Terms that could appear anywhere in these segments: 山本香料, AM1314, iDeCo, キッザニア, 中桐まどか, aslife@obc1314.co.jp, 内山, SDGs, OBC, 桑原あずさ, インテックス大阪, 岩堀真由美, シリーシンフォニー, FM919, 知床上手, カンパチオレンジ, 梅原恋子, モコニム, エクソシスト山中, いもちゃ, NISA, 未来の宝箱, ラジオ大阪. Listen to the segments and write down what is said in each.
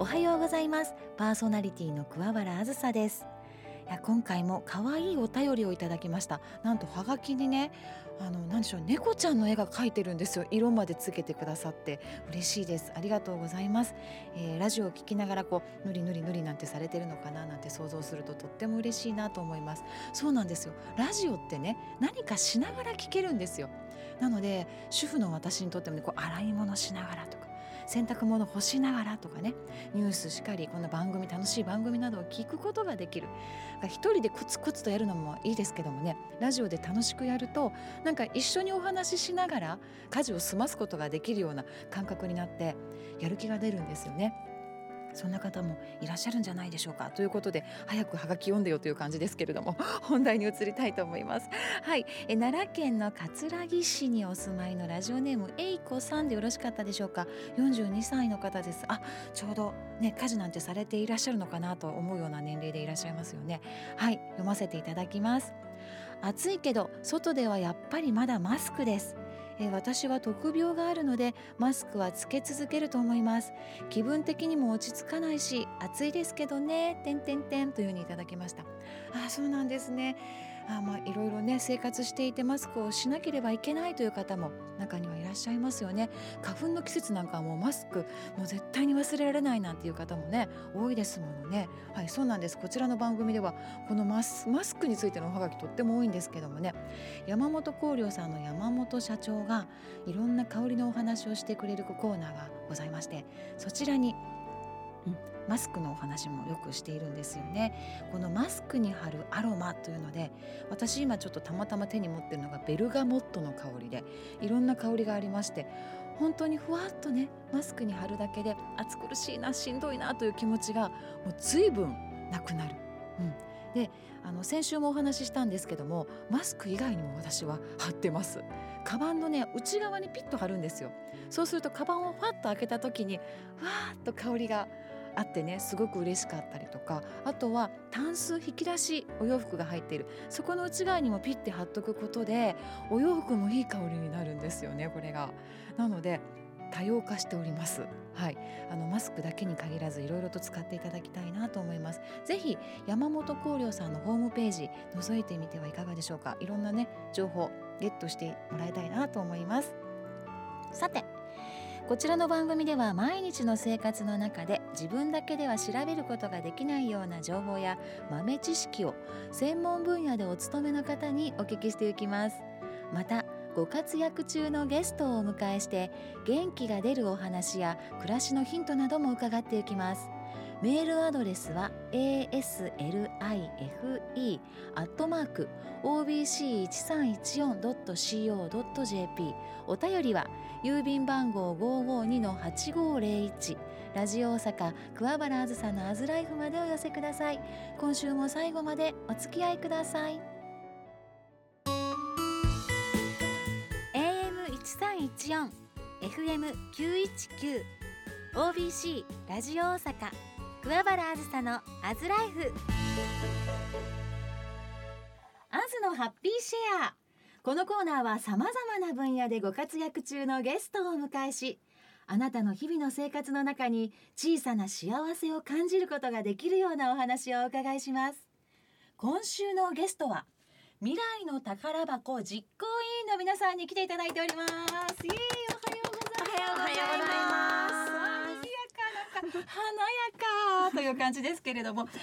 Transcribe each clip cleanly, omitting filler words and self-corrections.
おはようございます。パーソナリティの桑原あずさです。いや、今回も可愛いお便りをいただきました。なんとはがきにね、何でしょう、猫ちゃんの絵が描いてるんですよ。色までつけてくださって嬉しいです。ありがとうございます。ラジオを聞きながらぬりぬりぬりなんてされてるのかななんて想像するととっても嬉しいなと思います。そうなんですよ、ラジオってね、何かしながら聞けるんですよ。なので主婦の私にとっても、洗い物しながらとか洗濯物干しながらとかね、ニュースしかり、こんな番組、楽しい番組などを聞くことができる。一人でコツコツとやるのもいいですけどもね、ラジオで楽しくやると一緒にお話ししながら家事を済ますことができるような感覚になってやる気が出るんですよね。そんな方もいらっしゃるんじゃないでしょうか。ということで、早くはがき読んでよという感じですけれども、本題に移りたいと思います。はい、奈良県の葛城市にお住まいのラジオネームえいこさんでよろしかったでしょうか。42歳の方です。ちょうどね、家事なんてされていらっしゃるのかなと思うような年齢でいらっしゃいますよね。はい、読ませていただきます。暑いけど外ではやっぱりまだマスクです。私は特病があるのでマスクはつけ続けると思います。気分的にも落ち着かないし暑いですけどね…というふうにいただきました。そうなんですね。いろいろね、生活していてマスクをしなければいけないという方も中にはいらっしゃいますよね。花粉の季節なんかはもうマスクもう絶対に忘れられないなんていう方もね、多いですものね。はい、そうなんです。こちらの番組ではこのマスクについてのおはがきとっても多いんですけどもね、山本香料さんの山本社長がいろんな香りのお話をしてくれるコーナーがございまして、そちらにマスクのお話もよくしているんですよね。このマスクに貼るアロマというので、私今ちょっとたまたま手に持ってるのがベルガモットの香りで、いろんな香りがありまして、本当にふわっとね、マスクに貼るだけで暑苦しいな、しんどいなという気持ちがもう随分なくなる。で、先週もお話ししたんですけども、マスク以外にも私は貼ってます。カバンのね、内側にピッと貼るんですよ。そうするとカバンをファッと開けた時にふわーっと香りがあってね、すごく嬉しかったりとか、あとはタンス引き出し、お洋服が入っている、そこの内側にもピッて貼っとくことでお洋服もいい香りになるんですよね。これがなので多様化しております。はい、マスクだけに限らずいろいろと使っていただきたいなと思います。ぜひ山本香料さんのホームページ覗いてみてはいかがでしょうか。いろんなね、情報ゲットしてもらいたいなと思います。さて、こちらの番組では毎日の生活の中で自分だけでは調べることができないような情報や豆知識を専門分野でお勤めの方にお聞きしていきます。また、ご活躍中のゲストをお迎えして元気が出るお話や暮らしのヒントなども伺っていきます。メールアドレスは aslife@obc1314.co.jp、 お便りは郵便番号 552-8501 ラジオ大阪桑原あずさのアズライフまでお寄せください。今週も最後までお付き合いください。1314 FM919 OBC ラジオ大阪桑原あずさのあずライフ、あずのハッピーシェア。このコーナーはさまざまな分野でご活躍中のゲストをお迎えし、あなたの日々の生活の中に小さな幸せを感じることができるようなお話をお伺いします。今週のゲストは未来の宝箱実行委員の皆さんに来ていただいております。イエーイ、おはようございます。華やかという感じですけれども、3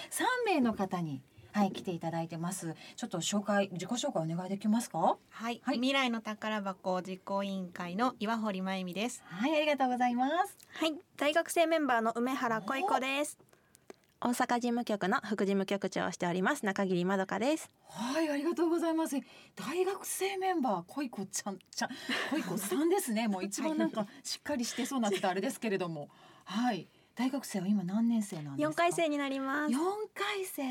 名の方に、来ていただいてます。ちょっと自己紹介お願いできますか。はい、未来の宝箱実行委員会の岩堀真由美です。はい、ありがとうございます。はい、大学生メンバーの梅原恋子です。大阪事務局の副事務局長をしております中桐まどかです。はい、ありがとうございます。大学生メンバー恋子さんですね。もう一番しっかりしてそうなってあれですけれども、はい、大学生は今何年生なんですか。4回生になります。4回生、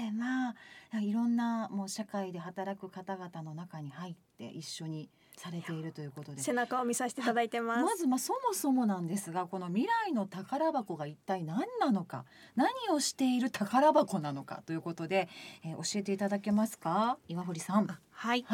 いろんなもう社会で働く方々の中に入って一緒にされているということで、背中を見させていただいてます。まず、そもそもなんですが、この未来の宝箱が一体何なのか、何をしている宝箱なのかということで、教えていただけますか、岩堀さん。はい、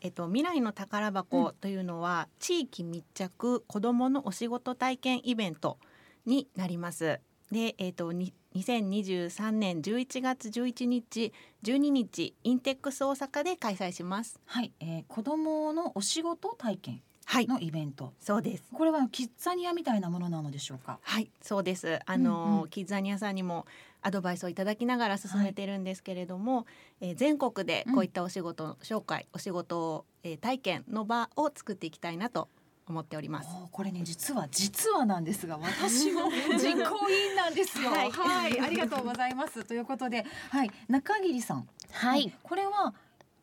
未来の宝箱というのは、地域密着子どものお仕事体験イベントになります。で、2023年11月11日12日インテックス大阪で開催します、はい子どものお仕事体験のイベント、はい、そうです。これはキッザニアみたいなものなのでしょうか。はい、そうです。キッザニアさんにもアドバイスをいただきながら進めてるんですけれども、はい全国でこういったお仕事の紹介、お仕事、体験の場を作っていきたいなと思っております。これね、実はなんですが、私も実行委員なんですよはい、はい、ありがとうございますということで、はい、中桐さん、はい、これは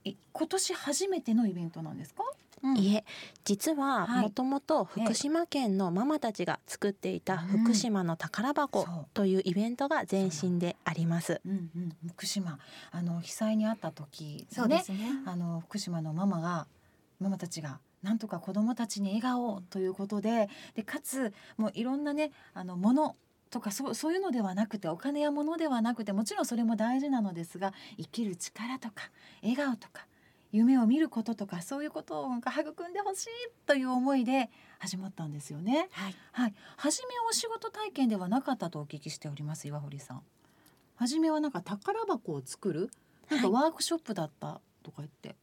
今年初めてのイベントなんですか。うん、いえ、実はもともと福島県のママたちが作っていた福島の宝箱というイベントが前身であります、うんうんうん、福島被災にあった時、ね、そうですね、福島のママたちがなんとか子どもたちに笑顔ということで、でかつもういろんなねものとかそういうのではなくて、お金やものではなくて、もちろんそれも大事なのですが、生きる力とか笑顔とか夢を見ることとか、そういうことが育んでほしいという思いで始まったんですよね。はい、はい、初めお仕事体験ではなかったとお聞きしております。岩堀さん、初めはなんか宝箱を作るなんかワークショップだったとか言って、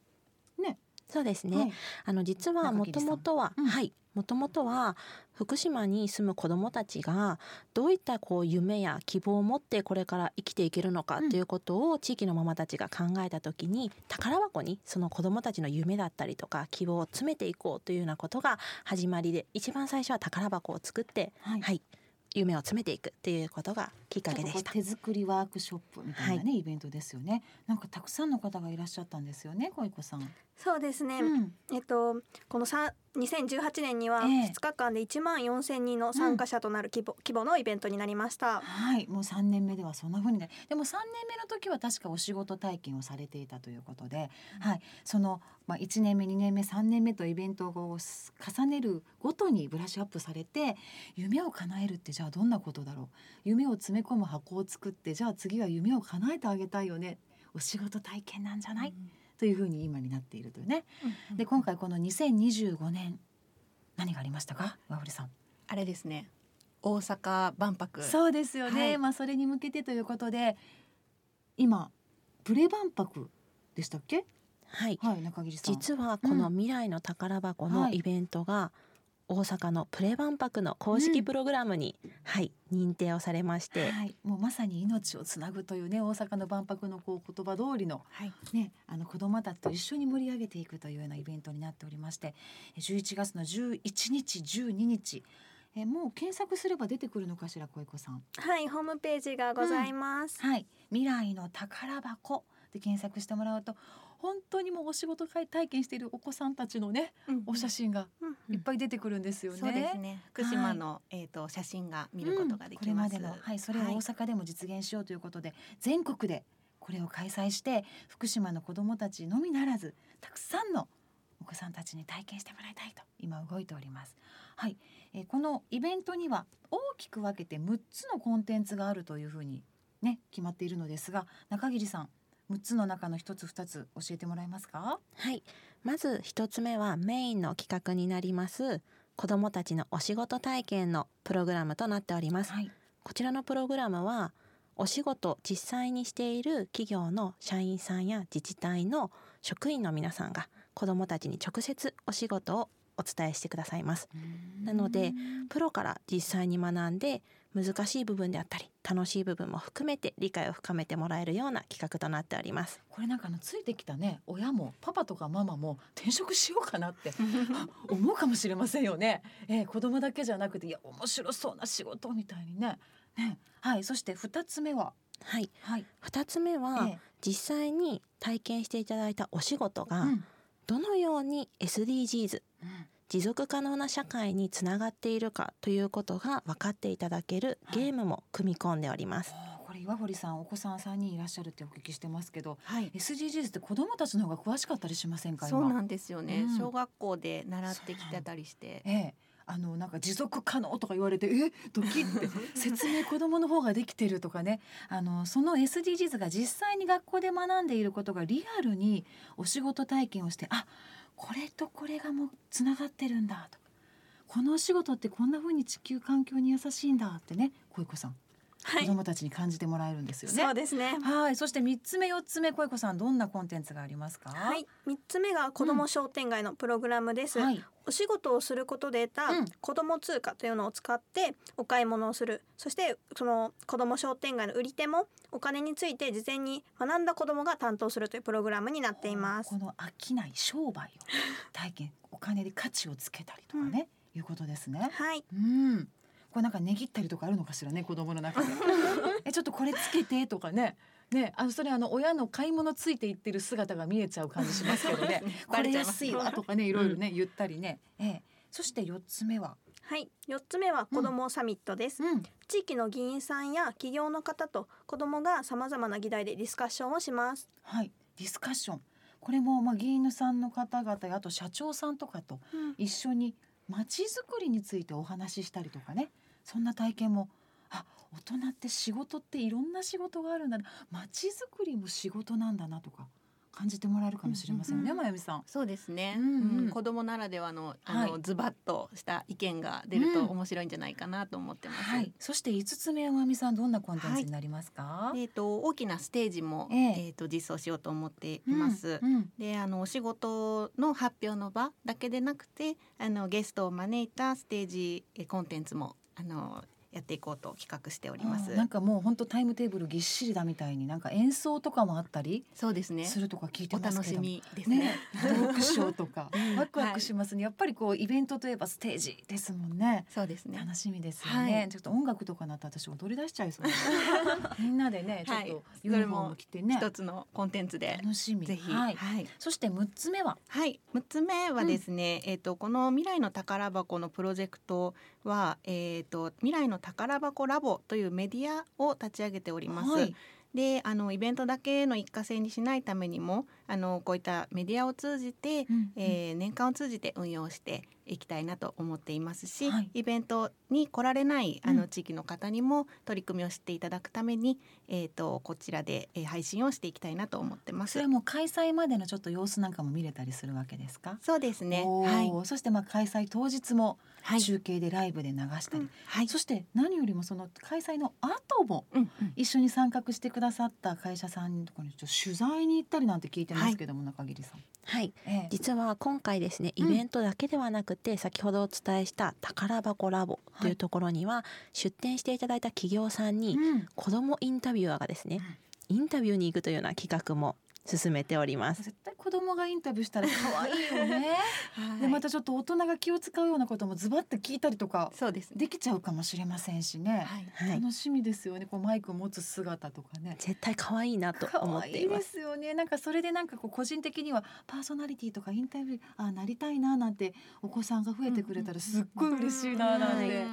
はい、ね。そうですね、はい、実はもともとは福島に住む子どもたちがどういったこう夢や希望を持ってこれから生きていけるのかということを地域のママたちが考えたときに、宝箱にその子どもたちの夢だったりとか希望を詰めていこうというようなことが始まりで、一番最初は宝箱を作って、はいはい、夢を詰めていくということがきっかけでした。手作りワークショップみたいなね、はい、イベントですよね。なんかたくさんの方がいらっしゃったんですよね、小池さん。そうですね、うんこの2018年には2日間で14,000人の参加者となる規模のイベントになりました、うん、はい、もう3年目ではそんな風にね。でも3年目の時は確かお仕事体験をされていたということで、うん、はい、その、1年目2年目3年目とイベントを重ねるごとにブラッシュアップされて、夢を叶えるってじゃあどんなことだろう、夢を詰め込む箱を作って、じゃあ次は夢を叶えてあげたいよね、お仕事体験なんじゃない、うんというふうに今になっているというね、うんうん、で今回この2025年何がありましたか、和堀さん。あれですね、大阪万博。そうですよね、はい、それに向けてということで、今プレ万博でしたっけ。はい、はい、中桐さん、実はこの未来の宝箱のイベントが大阪のプレ万博の公式プログラムに、うん、はい、認定をされまして、はい、もうまさに命をつなぐというね、大阪の万博のこう言葉通りの、はいね、子どもたちと一緒に盛り上げていくというようなイベントになっておりまして、11月の11日12日もう検索すれば出てくるのかしら、小池さん。はい、ホームページがございます、うん、はい、未来の宝箱で検索してもらうと、本当にもうお仕事体験しているお子さんたちのね、うん、お写真がいっぱい出てくるんですよね、うんうん、そうですね、福島の、はい、写真が見ることができます、うん、これまでの、はい、それを大阪でも実現しようということで、はい、全国でこれを開催して、福島の子どもたちのみならずたくさんのお子さんたちに体験してもらいたいと今動いております、はい、このイベントには大きく分けて6つのコンテンツがあるというふうに、ね、決まっているのですが、中桐さん、6つの中の1つ2つ教えてもらえますか。はい、まず1つ目はメインの企画になります子どもたちのお仕事体験のプログラムとなっております、はい、こちらのプログラムはお仕事を実際にしている企業の社員さんや自治体の職員の皆さんが子どもたちに直接お仕事をお伝えしてくださいます。なのでプロから実際に学んで、難しい部分であったり楽しい部分も含めて理解を深めてもらえるような企画となっております。これなんかついてきたね、親もパパとかママも転職しようかなって思うかもしれませんよね、子供だけじゃなくて、いや面白そうな仕事みたいに ね、はい、そして2つ目は、はいはい、2つ目は、実際に体験していただいたお仕事が、うん、どのように SDGs、うん、持続可能な社会につながっているかということが分かっていただけるゲームも組み込んでおります、はい、これ岩堀さん、お子さん3人いらっしゃるってお聞きしてますけど、はい、SDGs って子どもたちの方が詳しかったりしませんか。今そうなんですよね、うん、小学校で習ってきてたりして、なんか持続可能とか言われて、ドキッて説明子どもの方ができてるとかね、その SDGs が実際に学校で学んでいることがリアルにお仕事体験をして、あ、これとこれがもうつながってるんだとか、このお仕事ってこんな風に地球環境に優しいんだってね、小池さん。子どもたちに感じてもらえるんですよね、はい、そうですね。はい。そして3つ目4つ目小池さんどんなコンテンツがありますか。はい、3つ目が子ども商店街のプログラムです、うんはい、お仕事をすることで得た子ども通貨というのを使ってお買い物をする、そしてその子ども商店街の売り手もお金について事前に学んだ子どもが担当するというプログラムになっています。この商い商売を体験お金で価値をつけたりとかね、うん、いうことですね。はい、うんこれなんかねぎったりとかあるのかしらね子供の中でちょっとこれつけてとかねそれ親の買い物ついていってる姿が見えちゃう感じしますけどねこれ安いわとかねいろいろね言ったりね、そして4つ目ははい4つ目は子どもサミットです、うん、地域の議員さんや企業の方と子どもがさまざまな議題でディスカッションをします。はいディスカッションこれもまあ議員さんの方々やあと社長さんとかと一緒に、うん街づくりについてお話ししたりとかねそんな体験もあ大人って仕事っていろんな仕事があるんだな街づくりも仕事なんだなとか感じてもらえるかもしれませんね、うんうん、まゆみさんそうですね、うんうん、子供ならではの、はい、ズバッとした意見が出ると面白いんじゃないかなと思ってます、うんはい、そして5つ目はまゆみさんどんなコンテンツになりますか。はい、大きなステージも、実装しようと思っています、うんうん、でお仕事の発表の場だけでなくてゲストを招いたステージコンテンツもやっていこうと企画しております、うん、なんかもう本当タイムテーブルぎっしりだみたいになんか演奏とかもあったりそうですねするとか聞いてますけどお楽しみですねトークショーとかワクワクしますね、はい、やっぱりこうイベントといえばステージですもんね。そうですね楽しみですよね、はい、ちょっと音楽とかなったら私踊り出しちゃいそうみんなでねちょっとユニフォーム着てね、はい、一つのコンテンツで楽しみぜひ、はいはい、そして6つ目ははい6つ目はですね、うんこの未来の宝箱のプロジェクトは、未来の宝箱ラボというメディアを立ち上げております、はい、でイベントだけの一過性にしないためにもこういったメディアを通じて、うんうん年間を通じて運用していきたいなと思っていますし、はい、イベントに来られない地域の方にも取り組みをしていただくために、うんこちらで配信をしていきたいなと思ってます。それも開催までのちょっと様子なんかも見れたりするわけですか。そうですね、はい、そしてまあ開催当日も中継でライブで流したり、はいうんはい、そして何よりもその開催の後も一緒に参画してくださった会社さんとかにちょっと取材に行ったりなんて聞いてますけども、はい、中桐さんはい、実は今回ですねイベントだけではなくて、うん、先ほどお伝えした宝箱ラボというところには、はい、出展していただいた企業さんに、うん、子どもインタビュアーがですね、うん、インタビューに行くというような企画も進めております。絶対子供がインタビューしたら可愛いよね、はい、でまたちょっと大人が気を使うようなこともズバッと聞いたりとかできちゃうかもしれませんしね、はいはい、楽しみですよね。こうマイクを持つ姿とかね絶対可愛いなと思っています。可愛いですよね。なんかそれでなんかこう個人的にはパーソナリティとかインタビューなりたいななんてお子さんが増えてくれたらすっごい嬉しいななんて、うん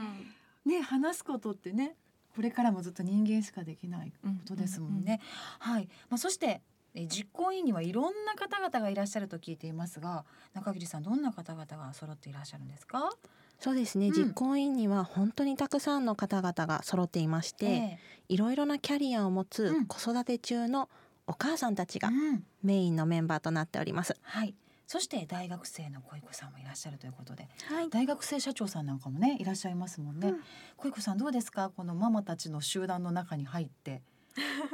うんね、話すことってねこれからもずっと人間しかできないことですもんね、うんうんうんはいまあ、そして実行委員にはいろんな方々がいらっしゃると聞いていますが中桐さんどんな方々が揃っていらっしゃるんですか。そうですね、うん、実行委員には本当にたくさんの方々が揃っていまして、いろいろなキャリアを持つ子育て中のお母さんたちがメインのメンバーとなっております、うんはい、そして大学生の小池さんもいらっしゃるということで、はい、大学生社長さんなんかもねいらっしゃいますもんね、うん、小池さんどうですかこのママたちの集団の中に入って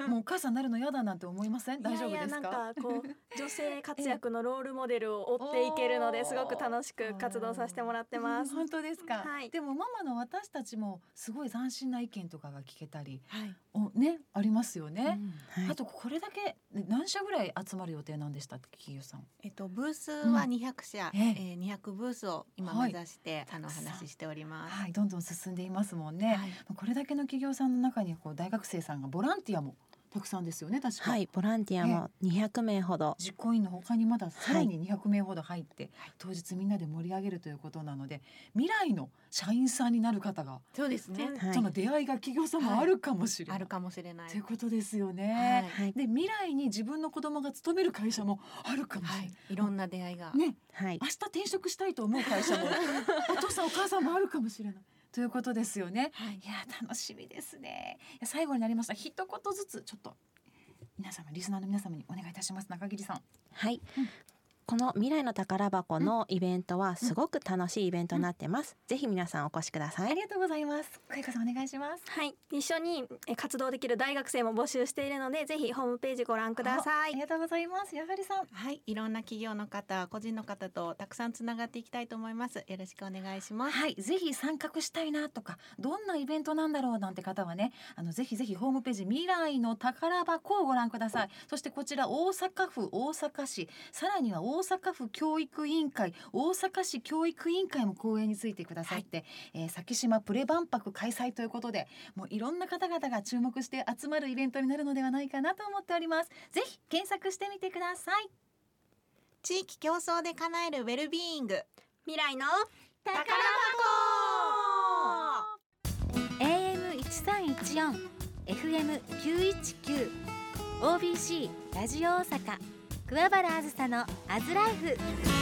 もうお母さんになるの嫌だなんて思いません。大丈夫ですか。いやなんかこう女性活躍のロールモデルを追っていけるのですごく楽しく活動させてもらってます、うん、本当ですか、はい、でもママの私たちもすごい斬新な意見とかが聞けたり、はいね、ありますよね、うんはい、あとこれだけ何社ぐらい集まる予定なんでしたっけ企業さん、ブースは200社、うん200ブースを今目指して、はい、お話ししております、はい、どんどん進んでいますもんね、はい、これだけの企業さんの中にこう大学生さんがボランティアもたくさんですよね確か、はい、ボランティアも200名ほど実行委員の他にまださらに200名ほど入って、はい、当日みんなで盛り上げるということなので未来の社員さんになる方がそうですねその出会いが企業さんもあるかもしれない、はい、あるかもしれないということですよね、はい、で未来に自分の子供が勤める会社もあるかもしれない、はい、いろんな出会いが、ねはい、明日転職したいと思う会社もお父さんお母さんもあるかもしれないということですよね、はい、いや楽しみですね。最後になりました一言ずつちょっと皆様リスナーの皆様にお願いいたします。中桐さんはい、うん、この未来の宝箱のイベントはすごく楽しいイベントになってます、ぜひ皆さんお越しください。ありがとうございます。小池さんお願いします。はい、一緒に活動できる大学生も募集しているのでぜひホームページご覧ください。ありがとうございます。矢張さん、はい、いろんな企業の方個人の方とたくさんつながっていきたいと思います。よろしくお願いします。はい、ぜひ参画したいなとかどんなイベントなんだろうなんて方はね、ぜひぜひホームページ未来の宝箱をご覧ください。そしてこちら大阪府大阪市さらには大阪府教育委員会大阪市教育委員会も講演についてくださって、先島プレ万博開催ということでもういろんな方々が注目して集まるイベントになるのではないかなと思っております。ぜひ検索してみてください。地域共創で叶えるウェルビーイング未来の宝箱 AM1314 FM919 OBC ラジオ大阪桑原あずさのアズライフ。